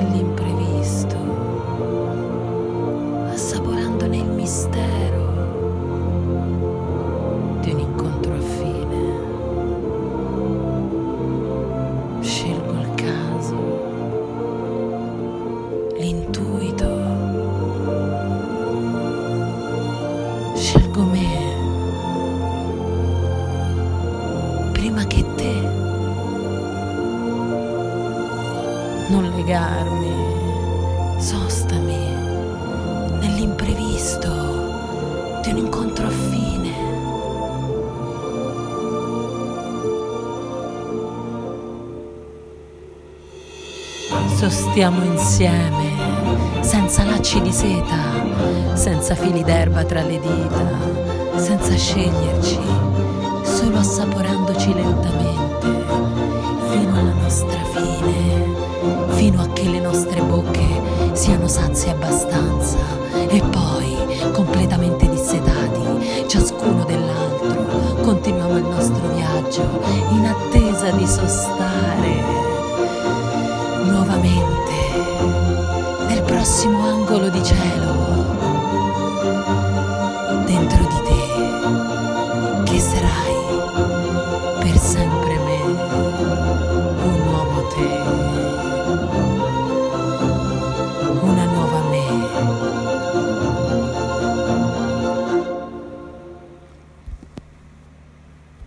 nell'imprevisto, assaporandone il mistero di un incontro affine. Scelgo il caso, l'intuito, scelgo me prima che te. Non legarmi, sostami nell'imprevisto di un incontro affine. Sostiamo insieme, senza lacci di seta, senza fili d'erba tra le dita, senza sceglierci, solo assaporandoci lentamente fino alla nostra fine. Fino a che le nostre bocche siano sazie abbastanza, e poi